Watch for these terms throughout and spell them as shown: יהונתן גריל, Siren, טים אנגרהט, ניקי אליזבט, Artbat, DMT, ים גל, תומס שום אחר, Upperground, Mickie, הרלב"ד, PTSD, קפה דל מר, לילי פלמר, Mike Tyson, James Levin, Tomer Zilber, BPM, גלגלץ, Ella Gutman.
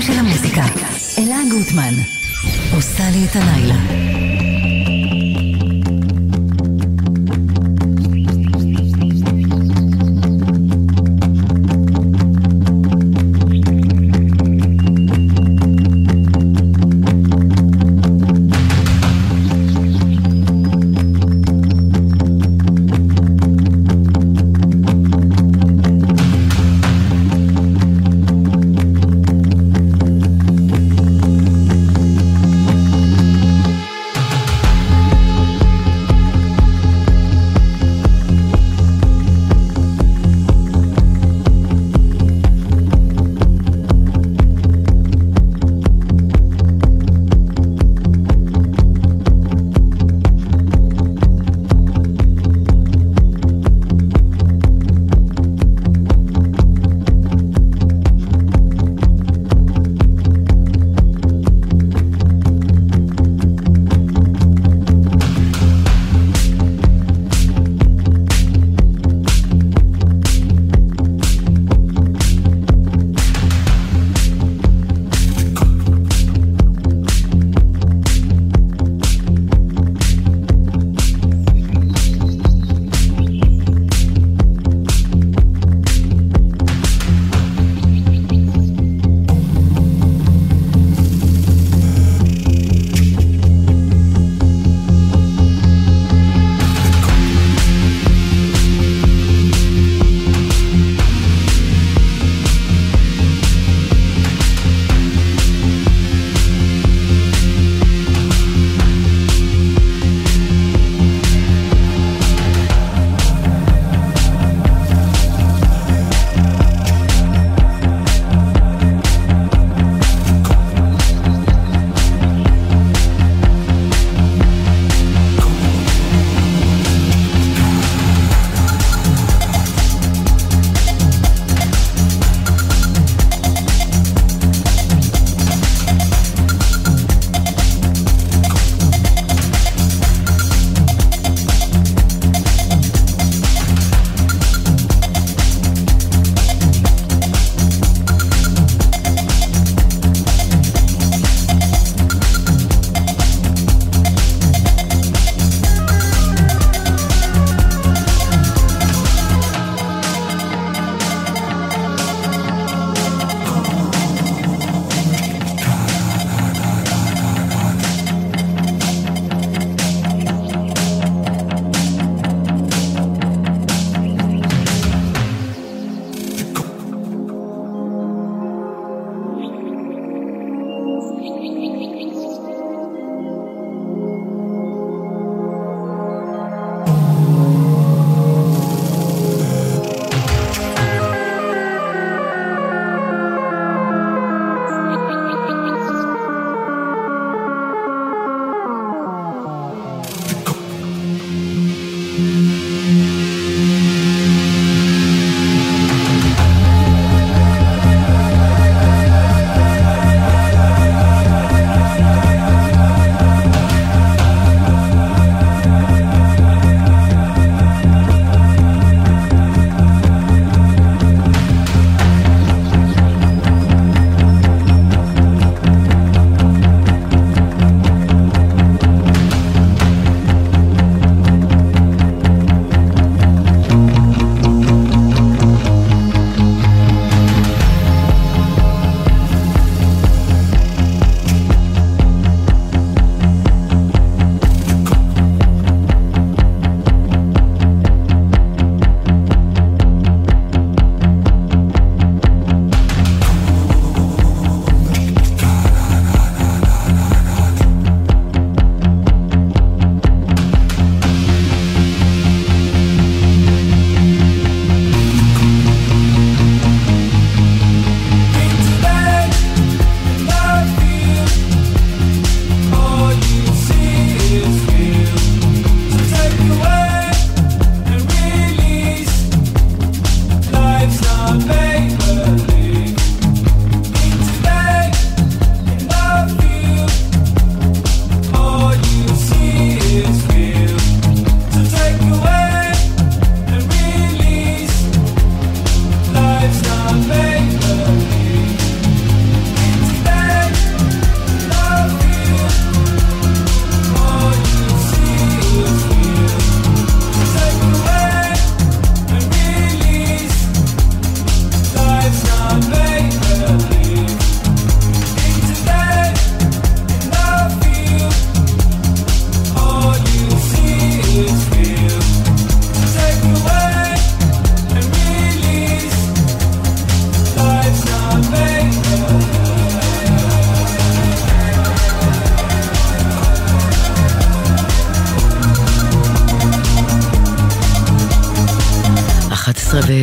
הקסם של המוזיקה. אלה גוטמן, עושה לי את הלילה.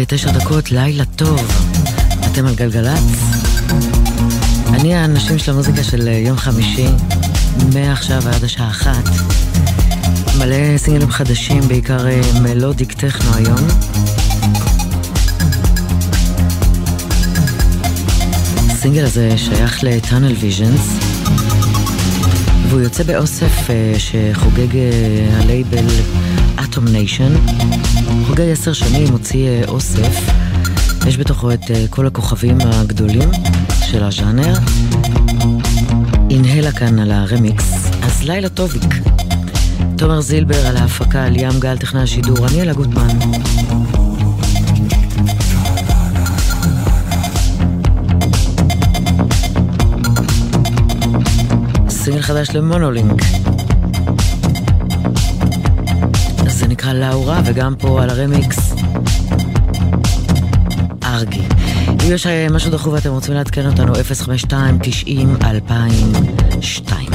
9:09, לילה טוב. אתם על גלגלץ. אני האנשים של המוזיקה של יום חמישי, מעכשיו עד השעה 1. מלא סינגלים חדשים, בעיקר מלודיק טכנו היום. הסינגל הזה שייך לטאנל ויז'נס, והוא יוצא באוסף שחוגג הלייבל אטום ניישן. חוגג 10 שנים, מוציא אוסף, יש בתוכו את כל הכוכבים הגדולים של הז'אנר. אינהלה כאן על הרמיקס. אז לילה טוביק. תומר זילבר על ההפקה, על ים גל טכנאי השידור, אני אלה גוטמן. סינגל חדש למונולינק, זה נקרא לאורה, וגם פה על הרמיקס ארגי. אם יש משהו דחוף ואתם רוצים להתקן אותנו, 052-90-2002.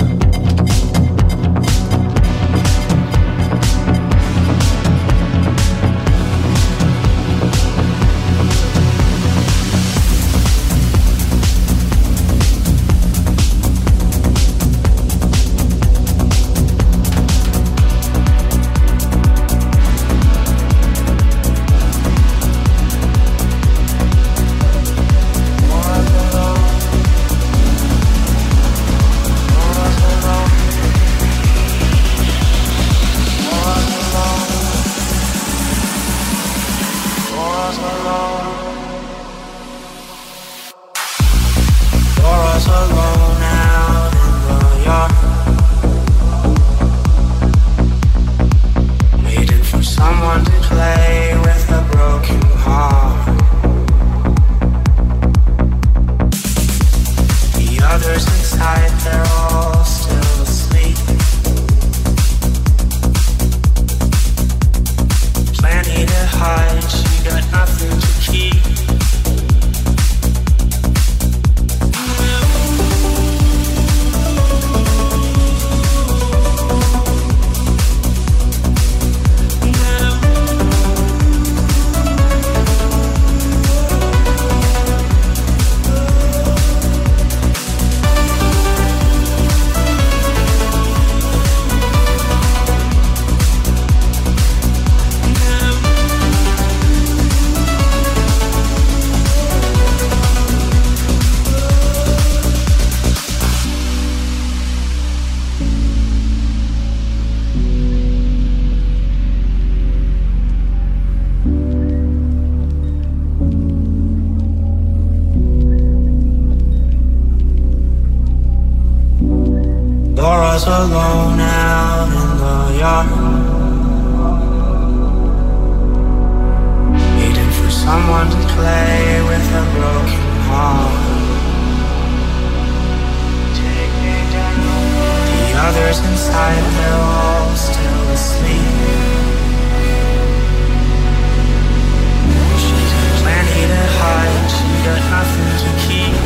Alone out in the yard, waiting for someone to play with a broken heart. Take me down. The others inside, they're all still asleep. She's got plenty to hide, she's got nothing to keep.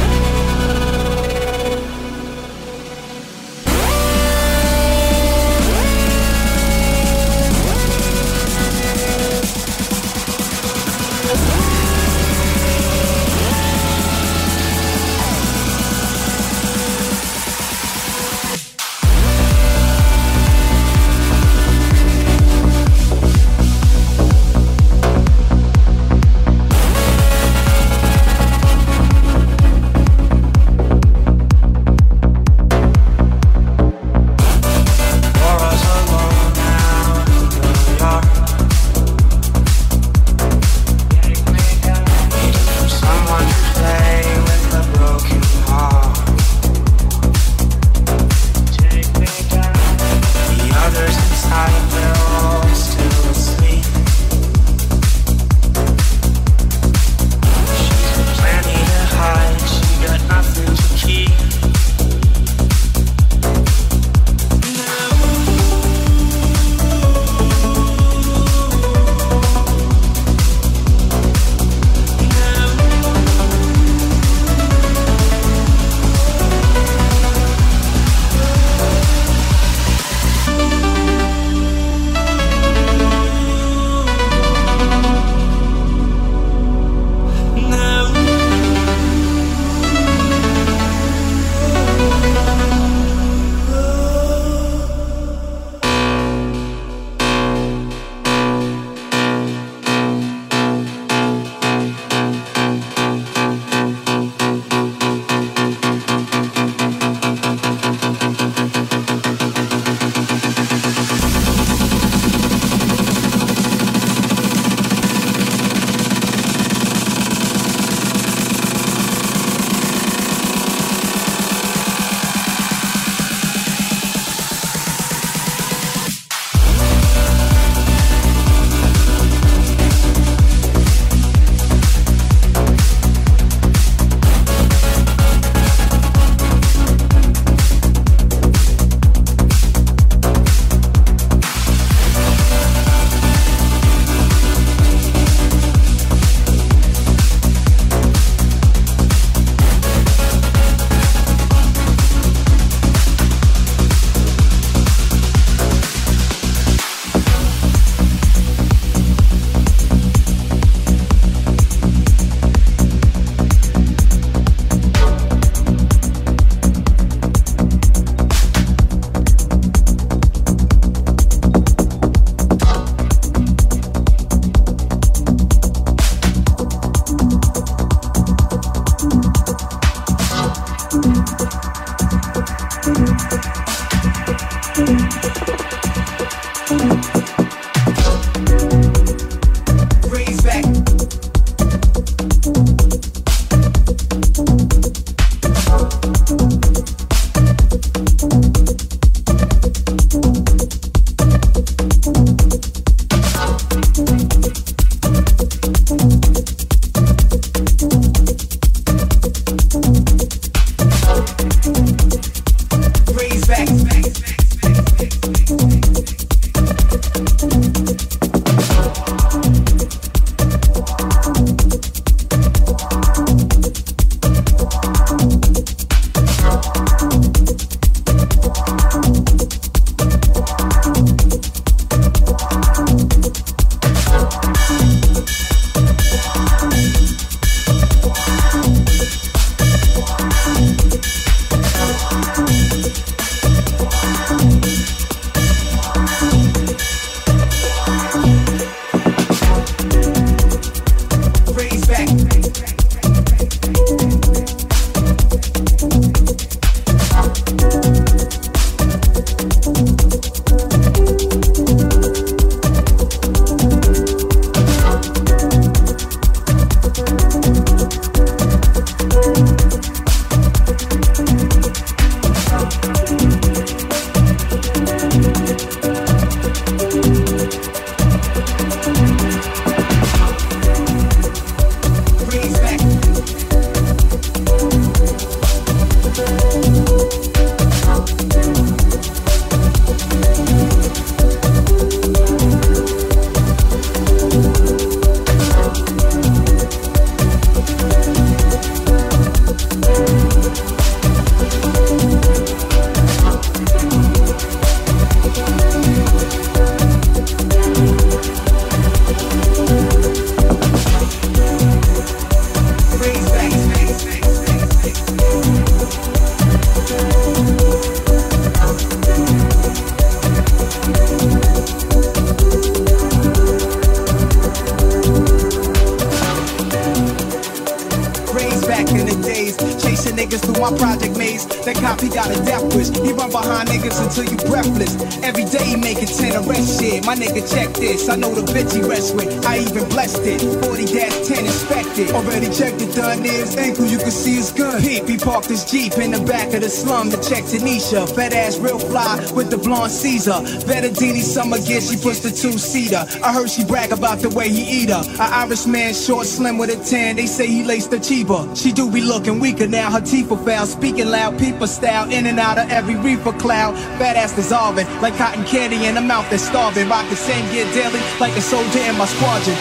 I know the bitch he rests with, I even blessed it. 40-10 inspected, already checked it, done his ankle, you can see his gun. Peep, he parked his Jeep in the back of the slum to check Tanisha. Fat ass real fly with the blonde Caesar. Bettadini summer gear, she pushed the two-seater. I heard she brag about the way he eat her. An Irish man, short, slim with a tan, they say he laced the Chiba. She do be looking weaker now, her teeth are foul, speaking loud, peeper style, in and out of every reefer cloud. Fat ass dissolving, like cotton candy in a mouth that's starving. Rockin' same gear daily, like a soldier in my squadron.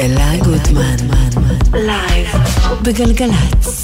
Ella Gutman Live בגלגלצ.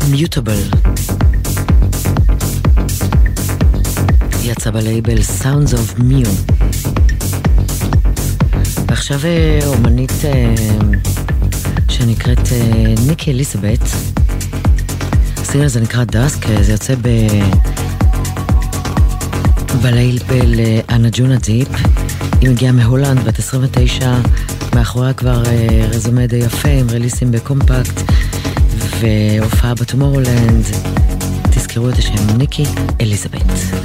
Mutable. יצא בלייבל Sounds of Mew. ועכשיו אומנית שנקראת ניקי אליזבט. הסינגל הזה נקרא דסק, זה יוצא בלייבל אנה ג'ונה דיפ. היא מגיעה מהולנד, בת 29, מאחוריה כבר רזומה די יפה עם רליסים בקומפקט והופעה בטומורולנד. תזכרו את השם, ניקי אליזבט.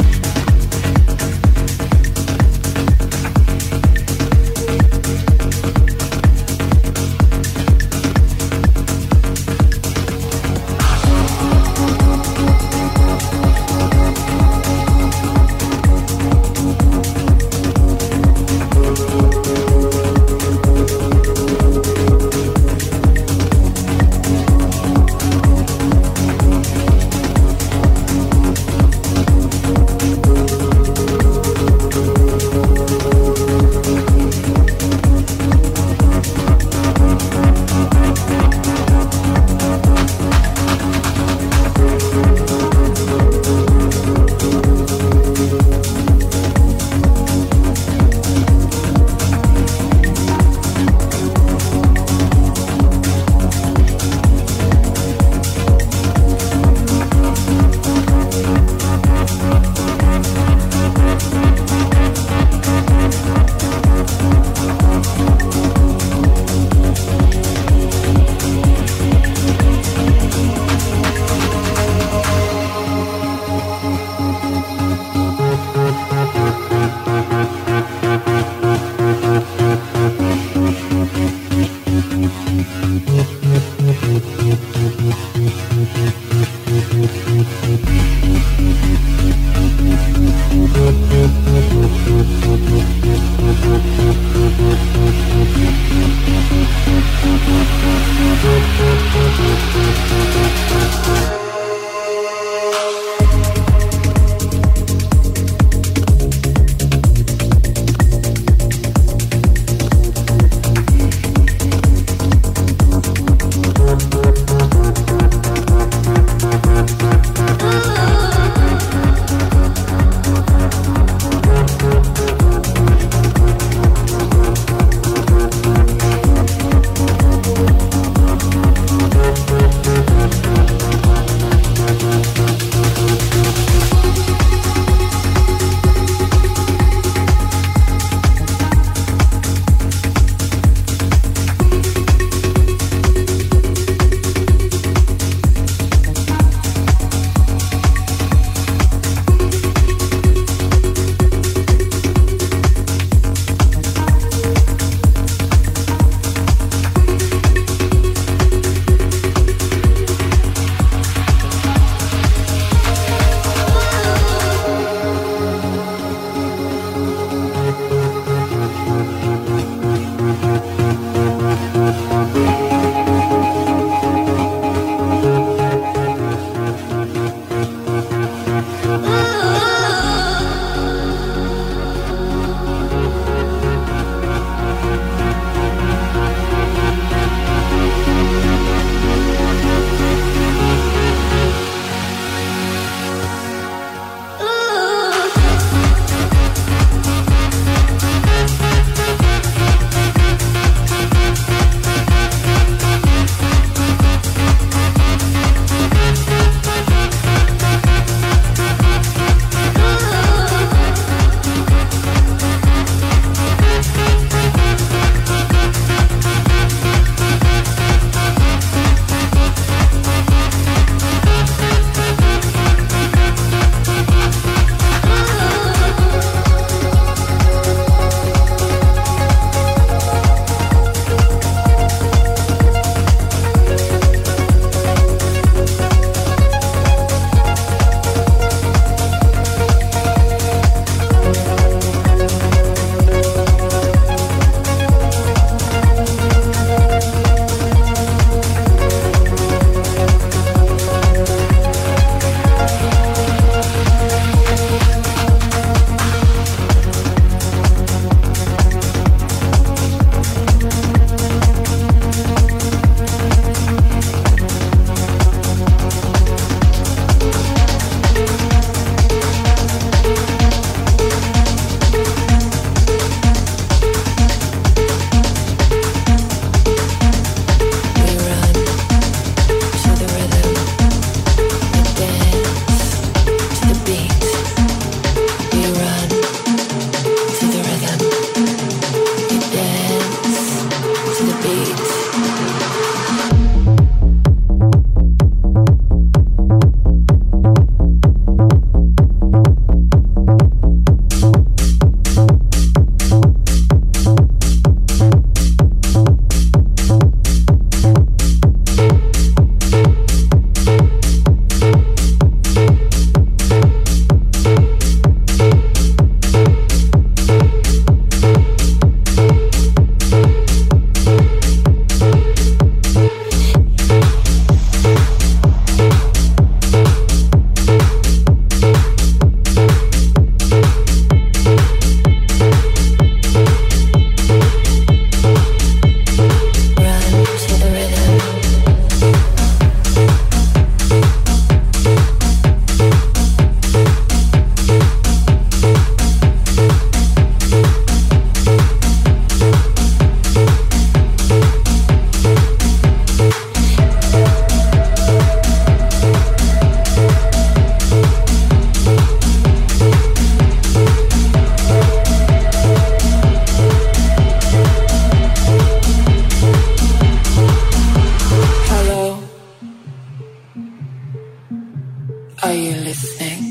Are you listening?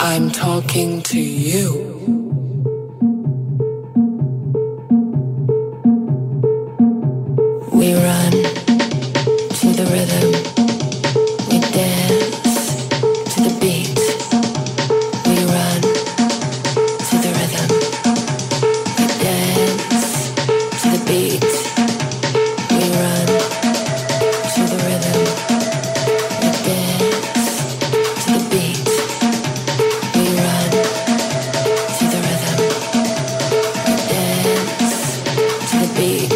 I'm talking to you. We run to the rhythm. We dance to the beat. We run to the rhythm. We dance to the beat. We run to the rhythm. We dance to the beat. We run to the rhythm. We dance to the beat.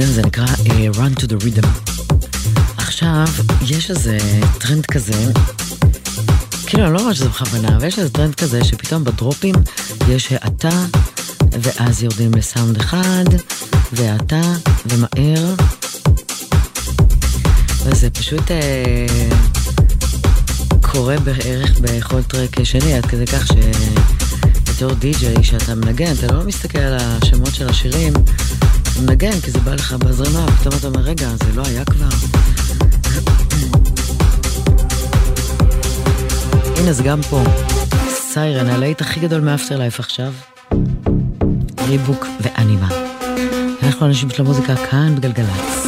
זה נקרא Run to the Rhythm. עכשיו יש איזה טרנד כזה, כאילו לא ממש זה בכוונה, ויש איזה טרנד כזה שפתאום בדרופים יש האטה, ואז יורדים לסאונד אחד, והאטה, ומהר, וזה פשוט קורה בערך בכל טרק שני, עד כדי כך שבתור די-ג'יי שאתה מנגן, אתה לא מסתכל על השמות של השירים, מנגן, כי זה בא לך בזרימה, פתאום אתה אומר, רגע, זה לא היה כבר. הנה, זה גם פה. סיירן, הלהיט הכי גדול מאפטר לייף עכשיו. ריבוק ואנימה. אנחנו אנשים של המוזיקה כאן בגלגלץ.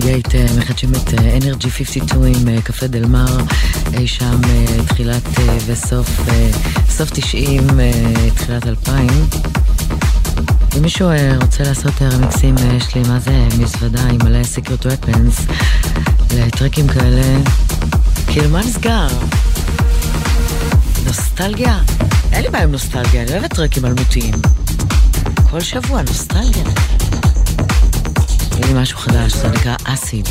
גייט מחדשים את אנרג'י 52 עם קפה דל מר, אי שם תחילת וסוף 90, תחילת 2000. אם מישהו רוצה לעשות רמיקסים, יש לי מה זה מזוודה עם מלא סיקרט ופנס לטרקים כאלה, כאילו מה נסגר? נוסטלגיה? אין לי בעיה עם נוסטלגיה, אני אוהבת טרקים אלמותיים כל שבוע, נוסטלגיה. הנה משהו חדש, זה נקרא אסיד.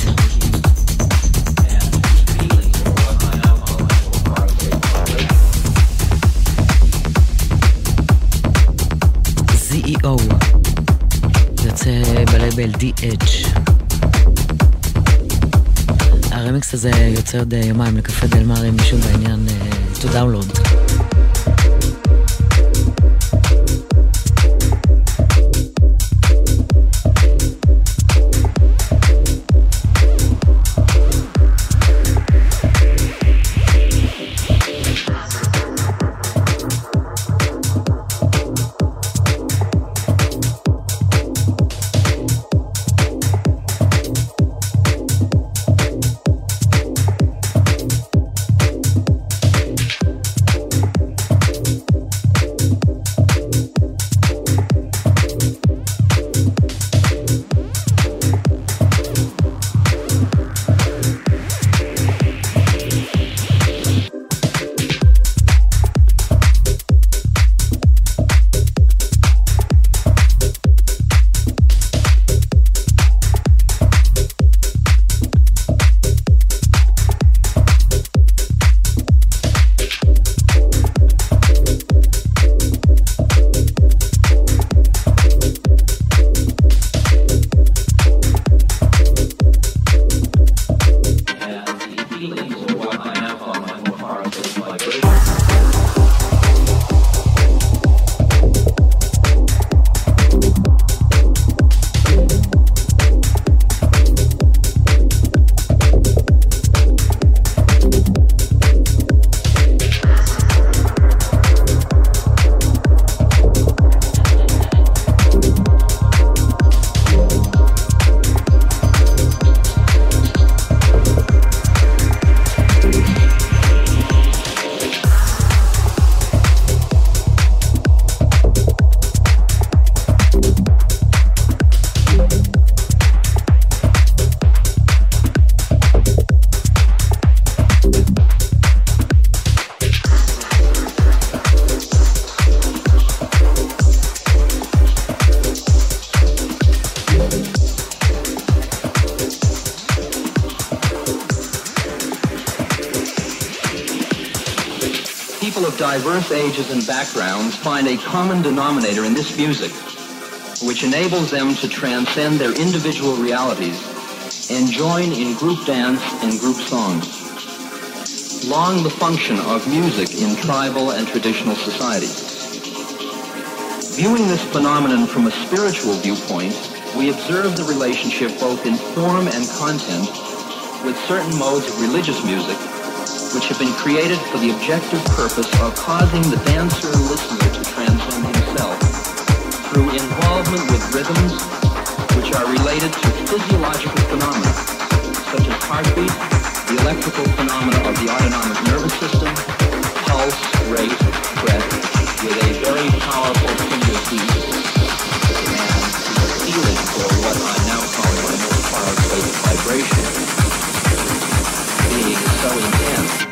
ZEO יוצא בלבל DH. הרמיקס הזה יוצא עוד יומיים לקפה דל מר, עם מישהו בעניין to download. people of diverse ages and backgrounds find a common denominator in this music, which enables them to transcend their individual realities and join in group dance and group songs. Long the function of music in tribal and traditional societies. Viewing this phenomenon from a spiritual viewpoint, we observe the relationship both in form and content with certain modes of religious music, which have been created for the objective purpose of causing the dancer listener to transcend himself through involvement with rhythms which are related to physiological phenomena, such as heartbeat, the electrical phenomena of the autonomic nervous system, pulse, rate, breath, with a very powerful finger beat, and the feeling for what I'm now calling a more far-away vibration, being so intense.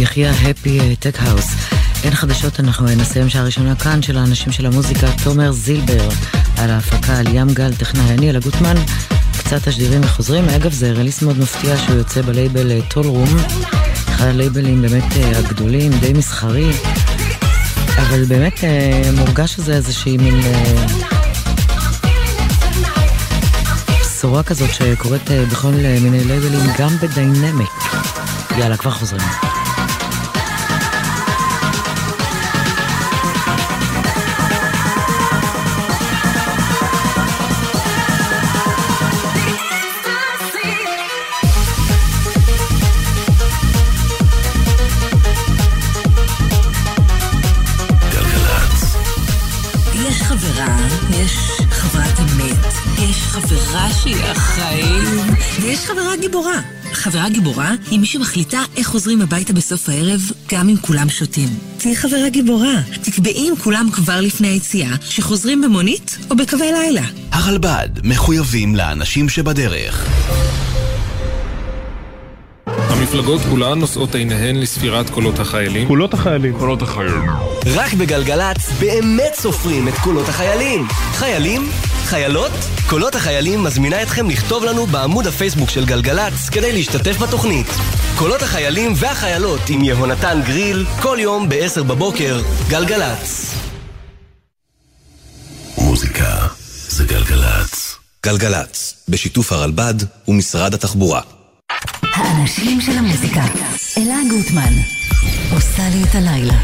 יחיה הפי טק האוס. אין חדשות, אנחנו נסיים שעה ראשונה כאן של האנשים של המוזיקה. תומר זילבר על ההפקה, על ים גל, טכנאי אני אלה גוטמן, קצת השדירים וחוזרים. אגב, זה רליס מאוד מפתיע שהוא יוצא בלייבל טולרום, אחד הלייבלים באמת הגדולים, די מסחרי, אבל באמת מורגש שזה איזושהי מין בשורה כזאת שקורית בכל מיני לייבלים, גם בדיינמיק. יאללה, כבר חוזרים. יש חברה גיבורה. חברה גיבורה היא מי שמחליטה איך חוזרים הביתה בסוף הערב, גם אם כולם שותים. תהי חברה גיבורה. תקבעי עם כולם כבר לפני היציאה שחוזרים במונית או בקווי לילה. הרלב"ד מחויבים לאנשים שבדרך. המפלגות כולן נושאות עיניהן לספירת קולות החיילים. קולות החיילים. קולות החיילים. רק בגלגלץ באמת סופרים את קולות החיילים. חיילים? חיילות? קולות החיילים מזמינה אתכם לכתוב לנו בעמוד הפייסבוק של גלגלץ כדי להשתתף בתוכנית. קולות החיילים והחיילות עם יהונתן גריל, כל יום ב-10 בבוקר, גלגלץ. מוזיקה זה גלגלץ. גלגלץ, בשיתוף הרלב"ד ומשרד התחבורה. האנשים של המוזיקה. אלה גוטמן, עושה לי את הלילה.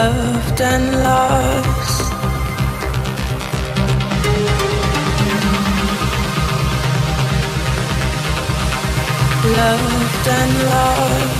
Loved and lost. Loved and lost.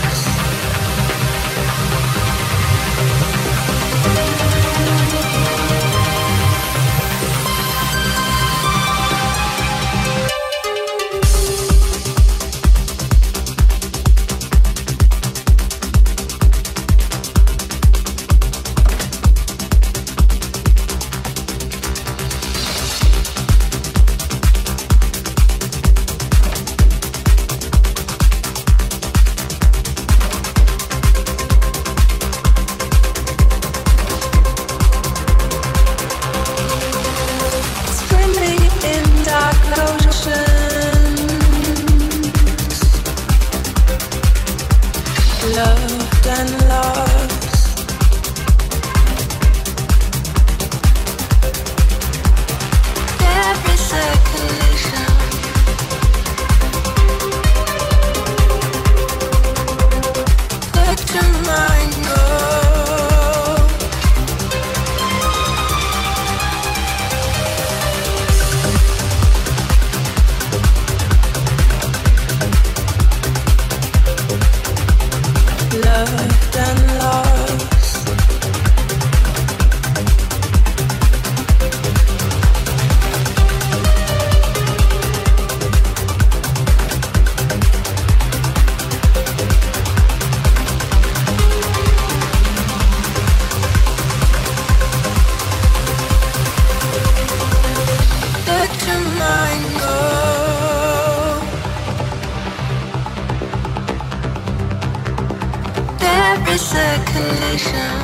nation,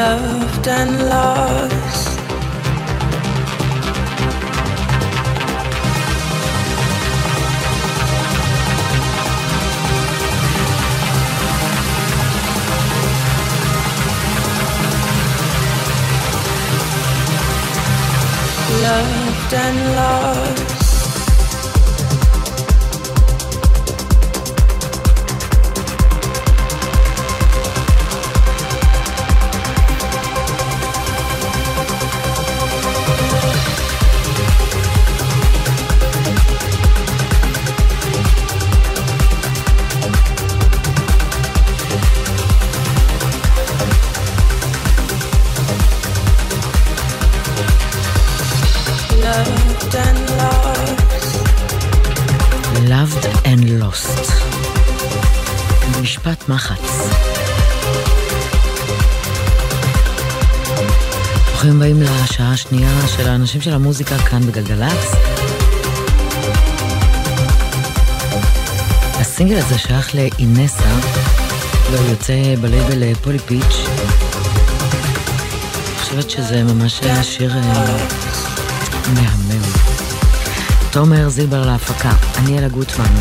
loved and lost. Loved and lost. משפט מחץ. אנחנו באים לשעה השנייה של האנשים של המוזיקה כאן בגלגלץ. הסינגל הזה שייך לאינסה, והוא יוצא בלבל פוליפיץ'. אני חושבת שזה ממש שיר מהמם. תומר זילבר להפקה, אני אלה גוטמן.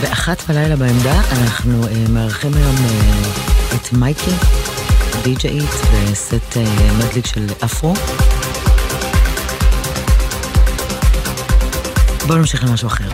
באחת בלילה בעמדה אנחנו מארחים היום את מייקי, די-ג'אית בסט מדליק של אפרו. בואו נמשיך למשהו אחר.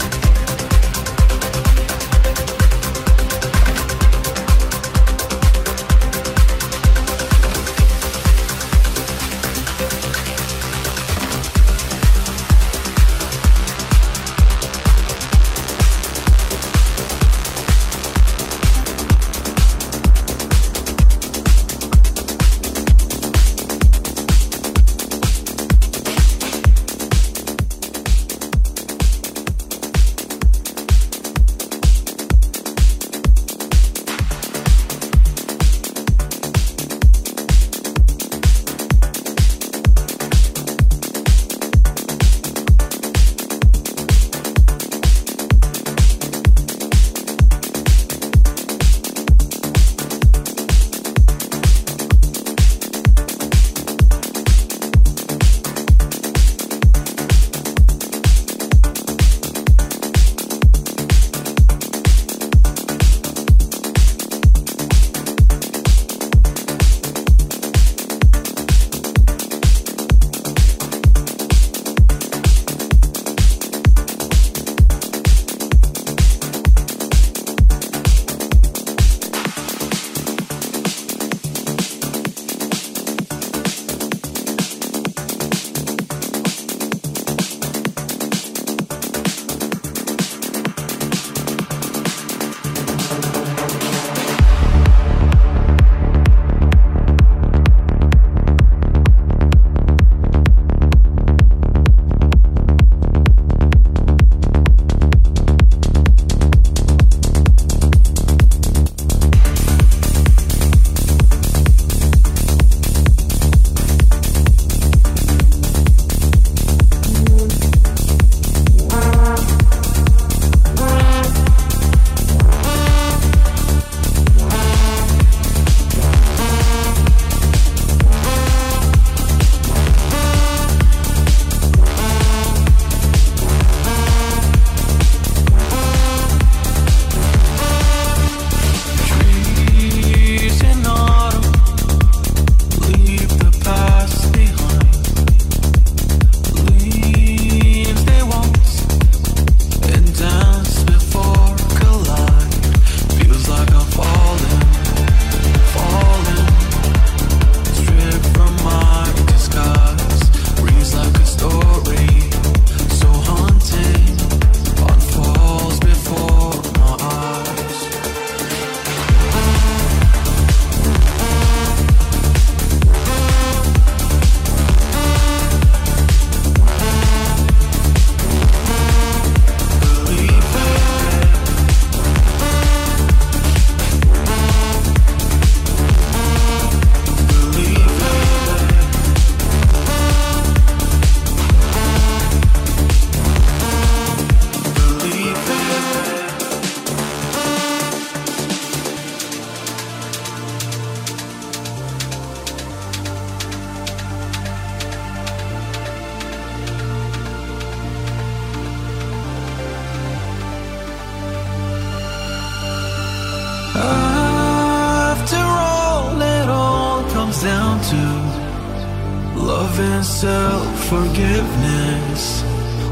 Love and self-forgiveness,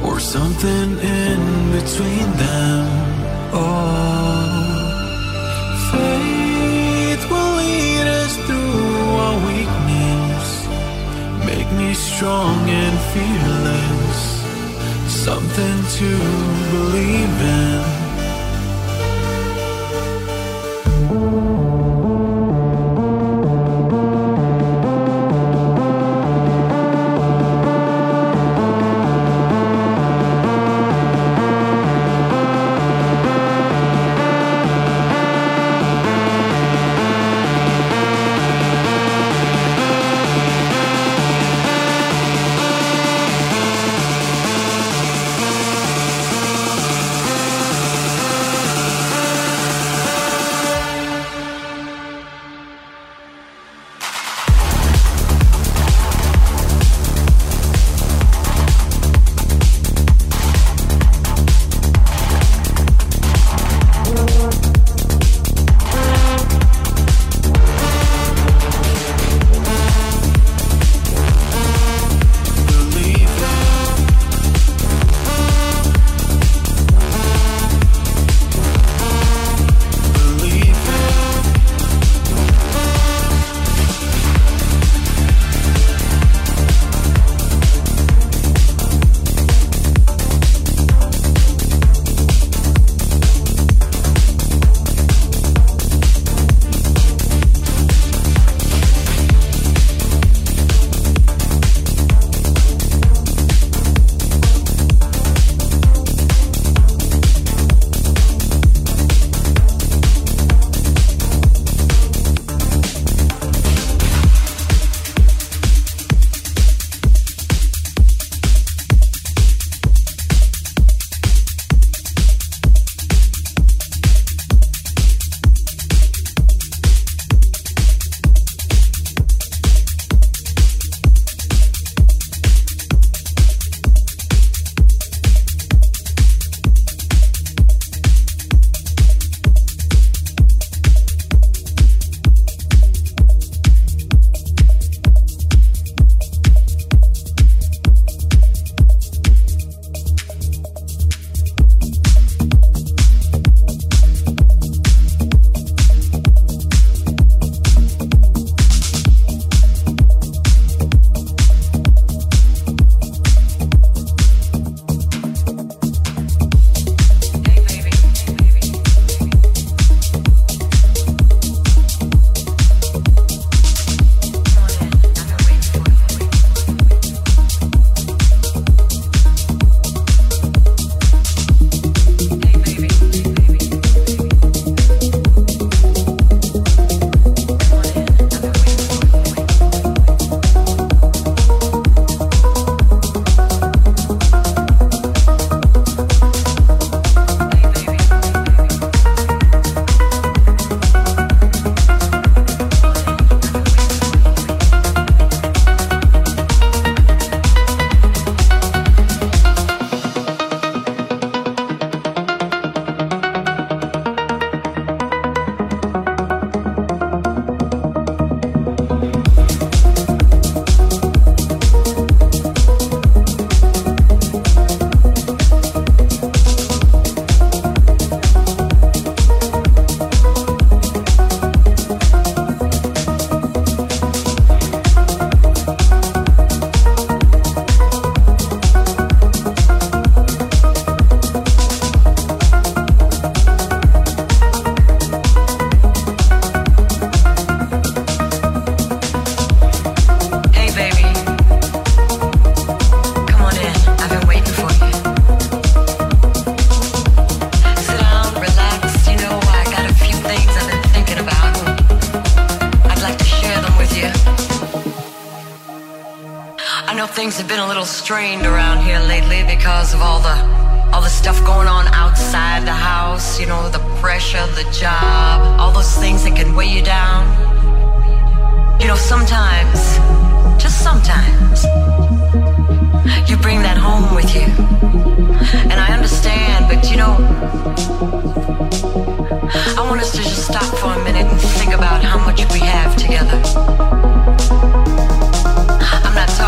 or something in between them. Oh, faith will lead us through our weakness, make me strong and fearless, something to believe in. Strained around here lately because of all the stuff going on outside the house, you know, the pressure, the job, all those things that can weigh you down. You know, sometimes, just sometimes, you bring that home with you. And I understand, but you know, I want us to just stop for a minute and think about how much we have together. I'm not talking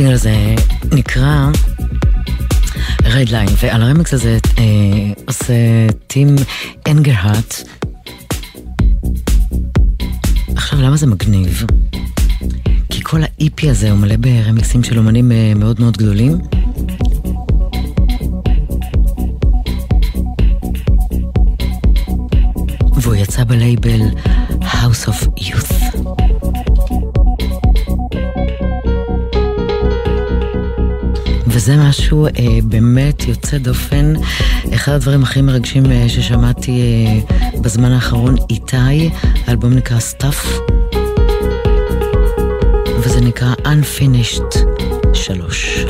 הסינגל הזה נקרא רדליין, ועל הרמקס הזה עושה טים אנגרהט. עכשיו למה זה מגניב? כי כל האיפי הזה הוא מלא ברמקסים של אומנים מאוד מאוד גדולים, והוא יצא בלייבל House of Youth. וזה משהו באמת יוצא דופן. אחד הדברים הכי מרגשים ששמעתי בזמן האחרון, איתי, האלבום נקרא Stuff, וזה נקרא Unfinished 3.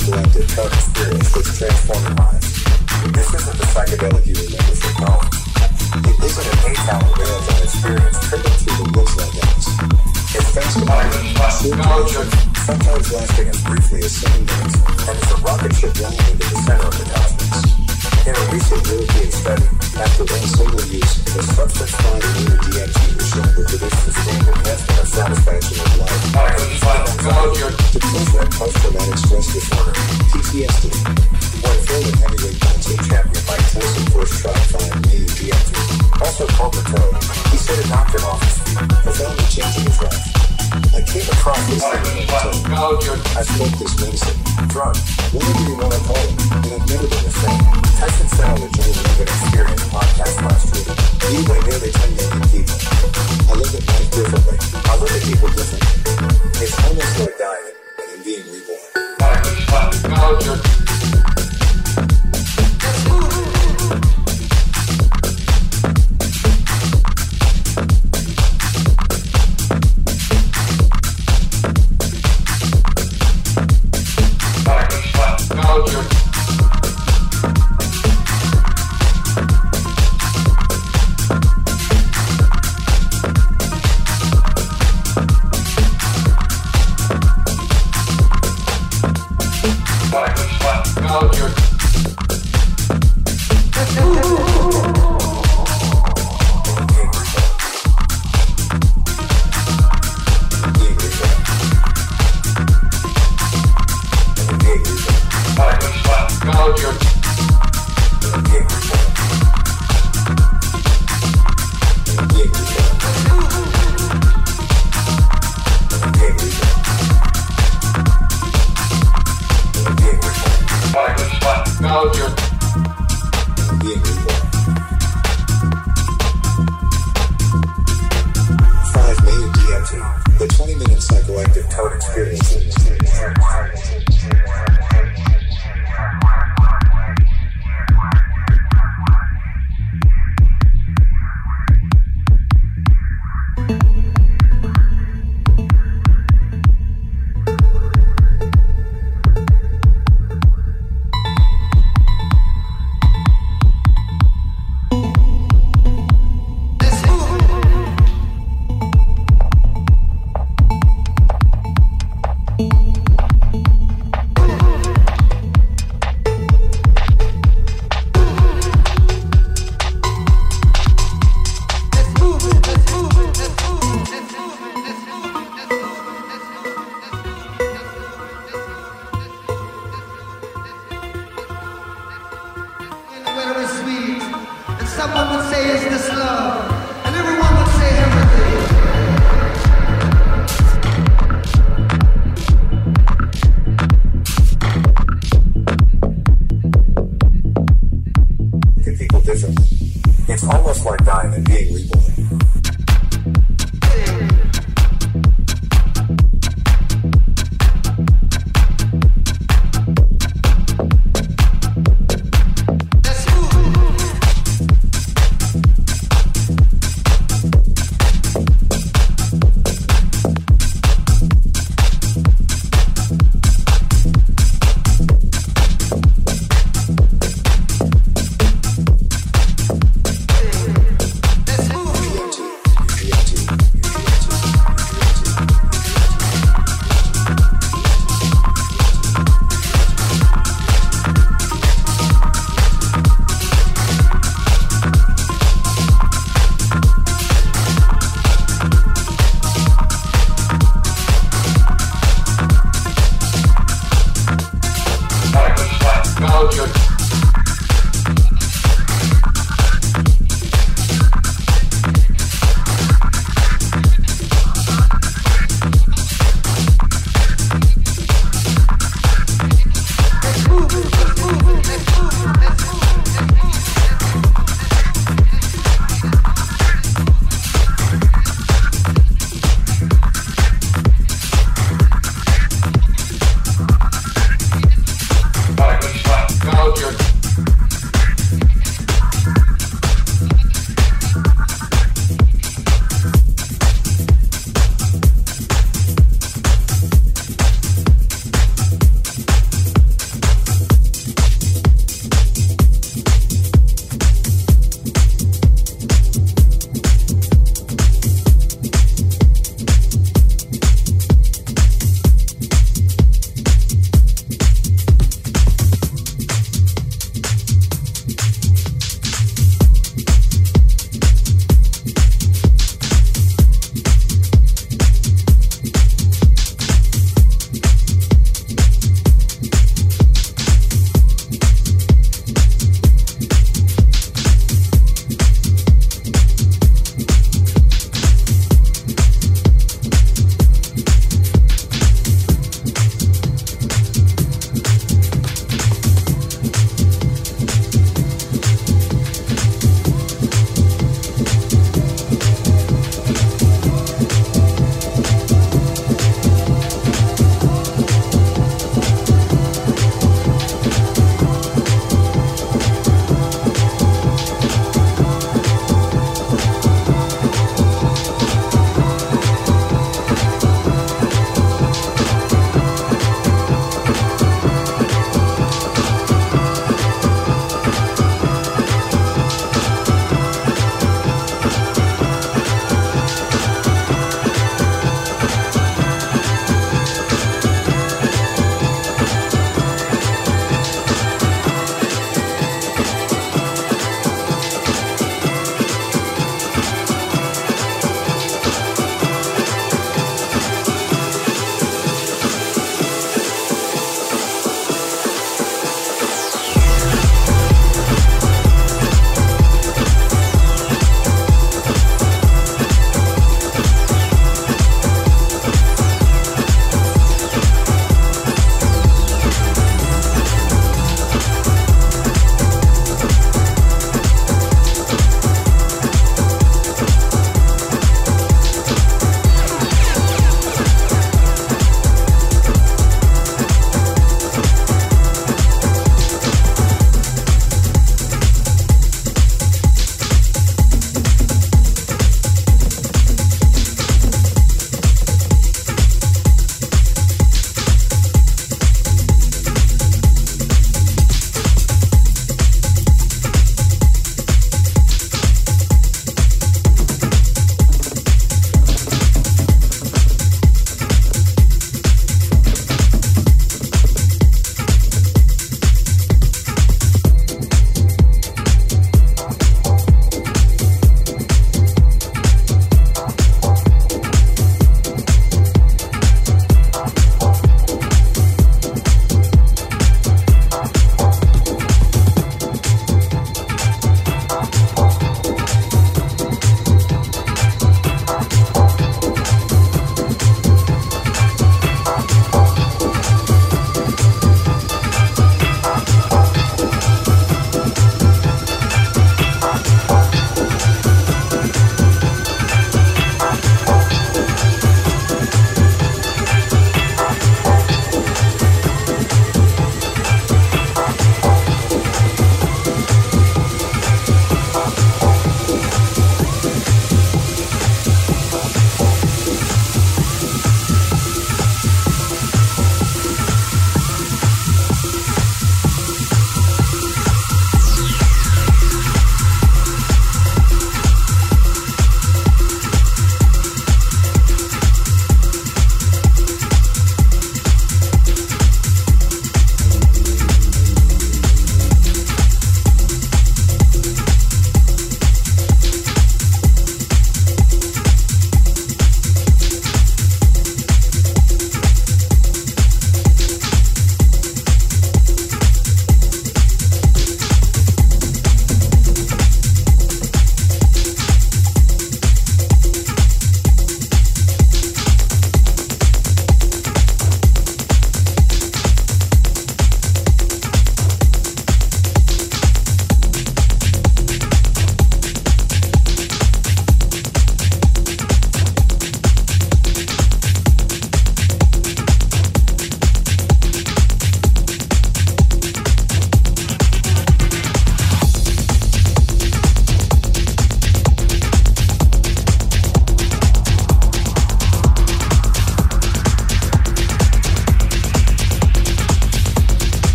blended felt experience which transformed your mind. This isn't the psychedelic you remember from home. It isn't an 8-hour marathon experience tripping through the woods like this. It's fascinating, sometimes lasting as briefly as 7 minutes, and it's a rocket ship landing into the center of the cosmos. In a recent European study, after one single use, the substance found in the DMT was shown to produce sustained enhancement of satisfaction of life. To prove that post-traumatic stress disorder, PTSD, one former heavyweight boxing champion Mike Tyson first tried finding new DMT. Also called the toe, he said it knocked him off his feet, profoundly changing his life. I came across this thing in the toe. I smoked this medicine, drug, whatever you want to call it, and I've never been the same. Tyson said on the James Levin Experience podcast last week, viewed by nearly 10 million people. I look at life differently. I look at people differently. It's almost like dying, but in being reborn.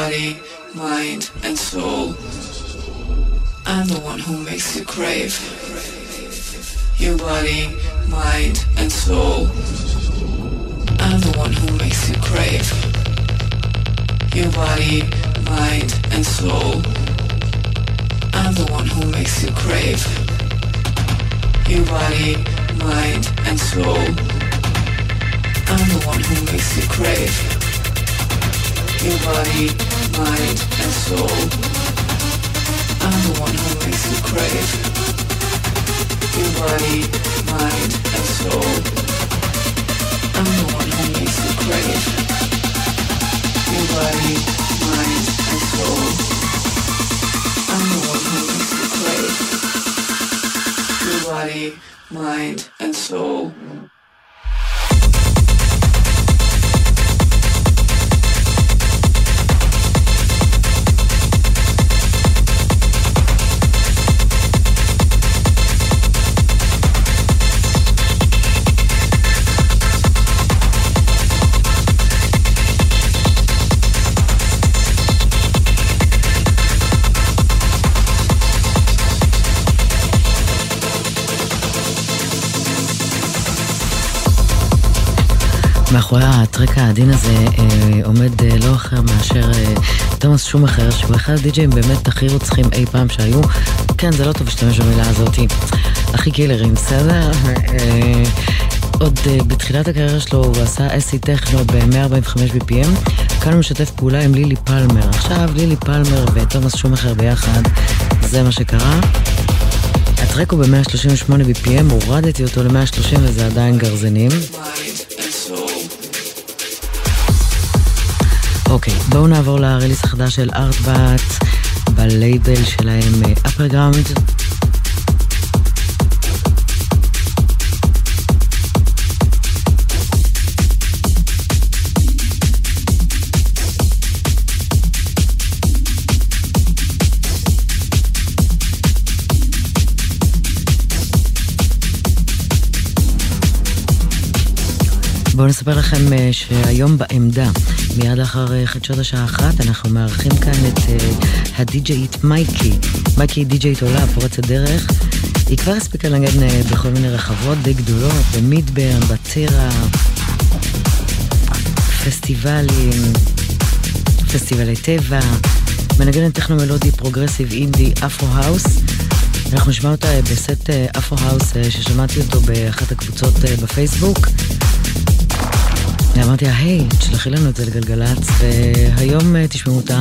body, mind, and soul. I'm the one who makes you crave your body, mind, and soul. I'm the one who makes you crave your body, mind, and soul. I'm the one who makes you crave your body, mind, and soul. I'm the one who makes you crave your body, mind, and soul. I'm the one who makes you crave your body, mind, and soul. I'm the one who makes you crave your body, mind, and soul. I'm the one who makes you crave your body, mind, and soul. מאחורי הטרק העדין הזה עומד לא אחר מאשר תומס שום אחר, שהוא אחד הדיג'יים באמת הכי רוצחים אי פעם שהיו. כן, זה לא טוב להשתמש במילה הזאת, הכי קילרים, בסדר? עוד בתחילת הקריירה שלו הוא עשה אסי טכנו ב-145 BPM. כאן הוא משתף פעולה עם לילי פלמר. עכשיו לילי פלמר ותומס שום אחר ביחד, זה מה שקרה. הטרק הוא ב-138 BPM, הורדתי אותו ל-130 וזה עדיין גרזנים. אוקיי, בואו נעבור לריליס החדש של Artbat בלייבל שלהם Upperground. בואו נספר לכם שהיום בעמדה, מיד אחר חדשות השעה 1, אנחנו מארחים כאן את הדיג'אית מייקי. מייקי היא דיג'אית עולה, פורצת דרך. היא כבר הספיקה לנגן בכל מיני רחבות די גדולות, במידברן, בטירה, פסטיבלים, פסטיבלי טבע, מנגנת טכנומלודי פרוגרסיב אינדי אפרו-האוס. אנחנו נשמע אותה בסט אפרו-האוס ששמעתי אותו באחת הקבוצות בפייסבוק. אמרתי לה, היי, תשלחי לנו את זה לגלגלץ, והיום תשמעו אותה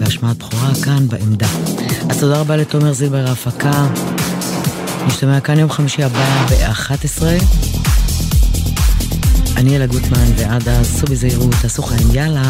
בהשמעת בחורה כאן בעמדה. אז תודה רבה לתומר זילבר ההפקה. נשתמע כאן יום חמישי הבא ב-11. אני אלה גוטמן, ועד אז סעו בזהירות, תעשו חיים, יאללה.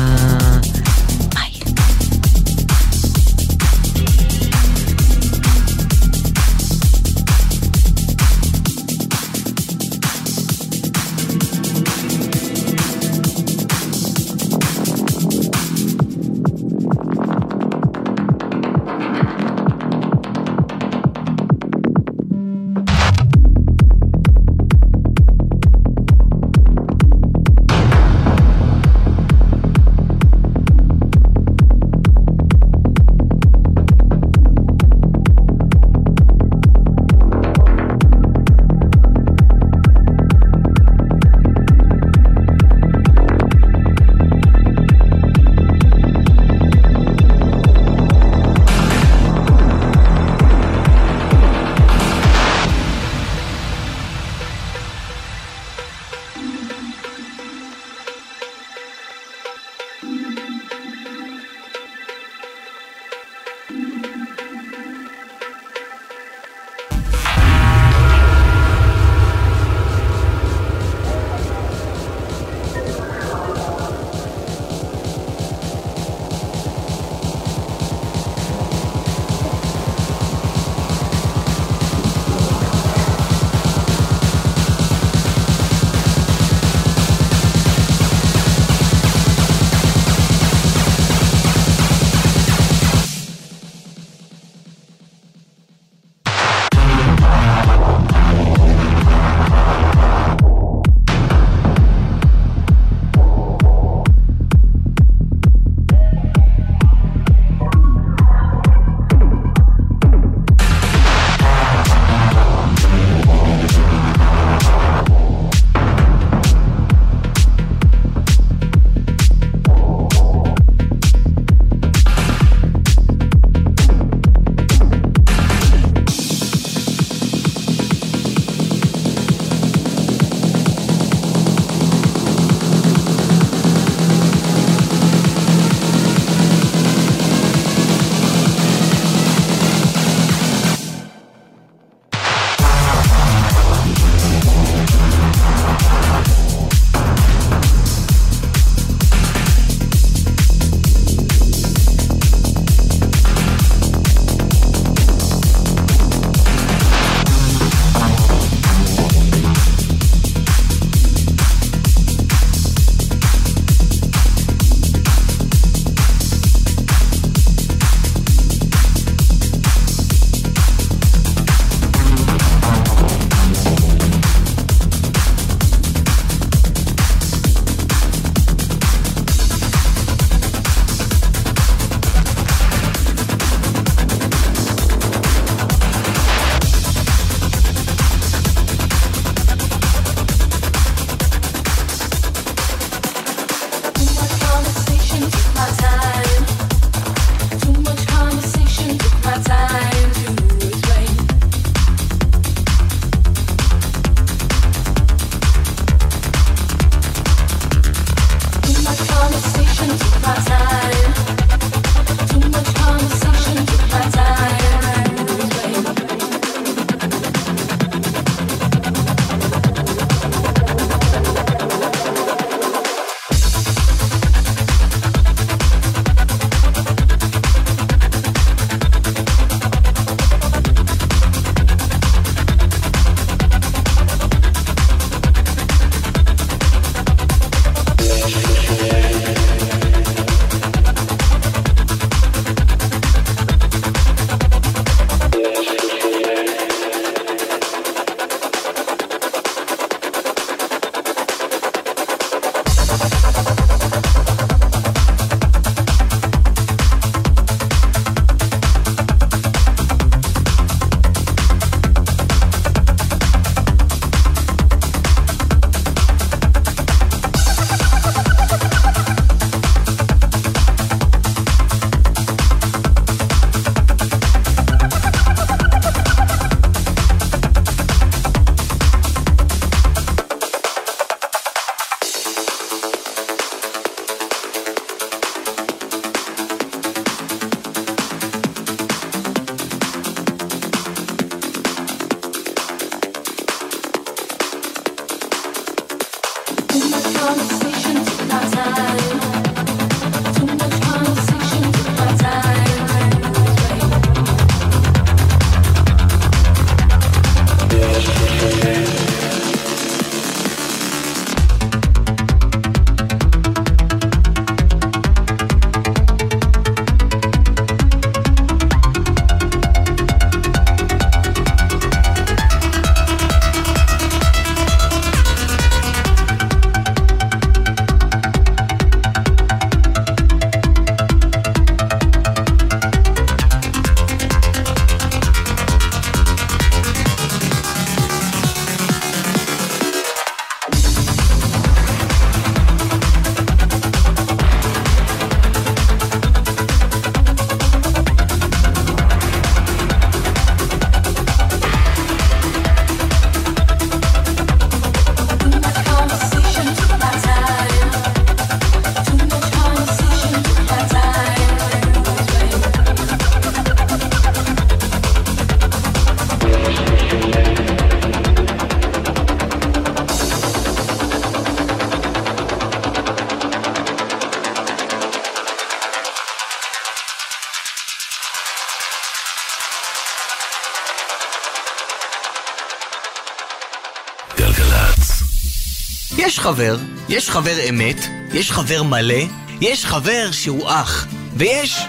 יש חבר אמת, יש חבר מלא, יש חבר שהוא אח, ויש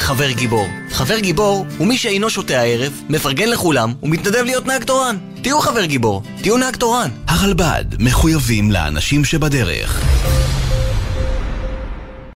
חבר גיבור. חבר גיבור הוא מי שאינו שותה הערב, מפרגן לכולם ומתנדב להיות נהג תורן. תהיו חבר גיבור, תהיו נהג תורן. הרלב"ד מחויבים לאנשים שבדרך.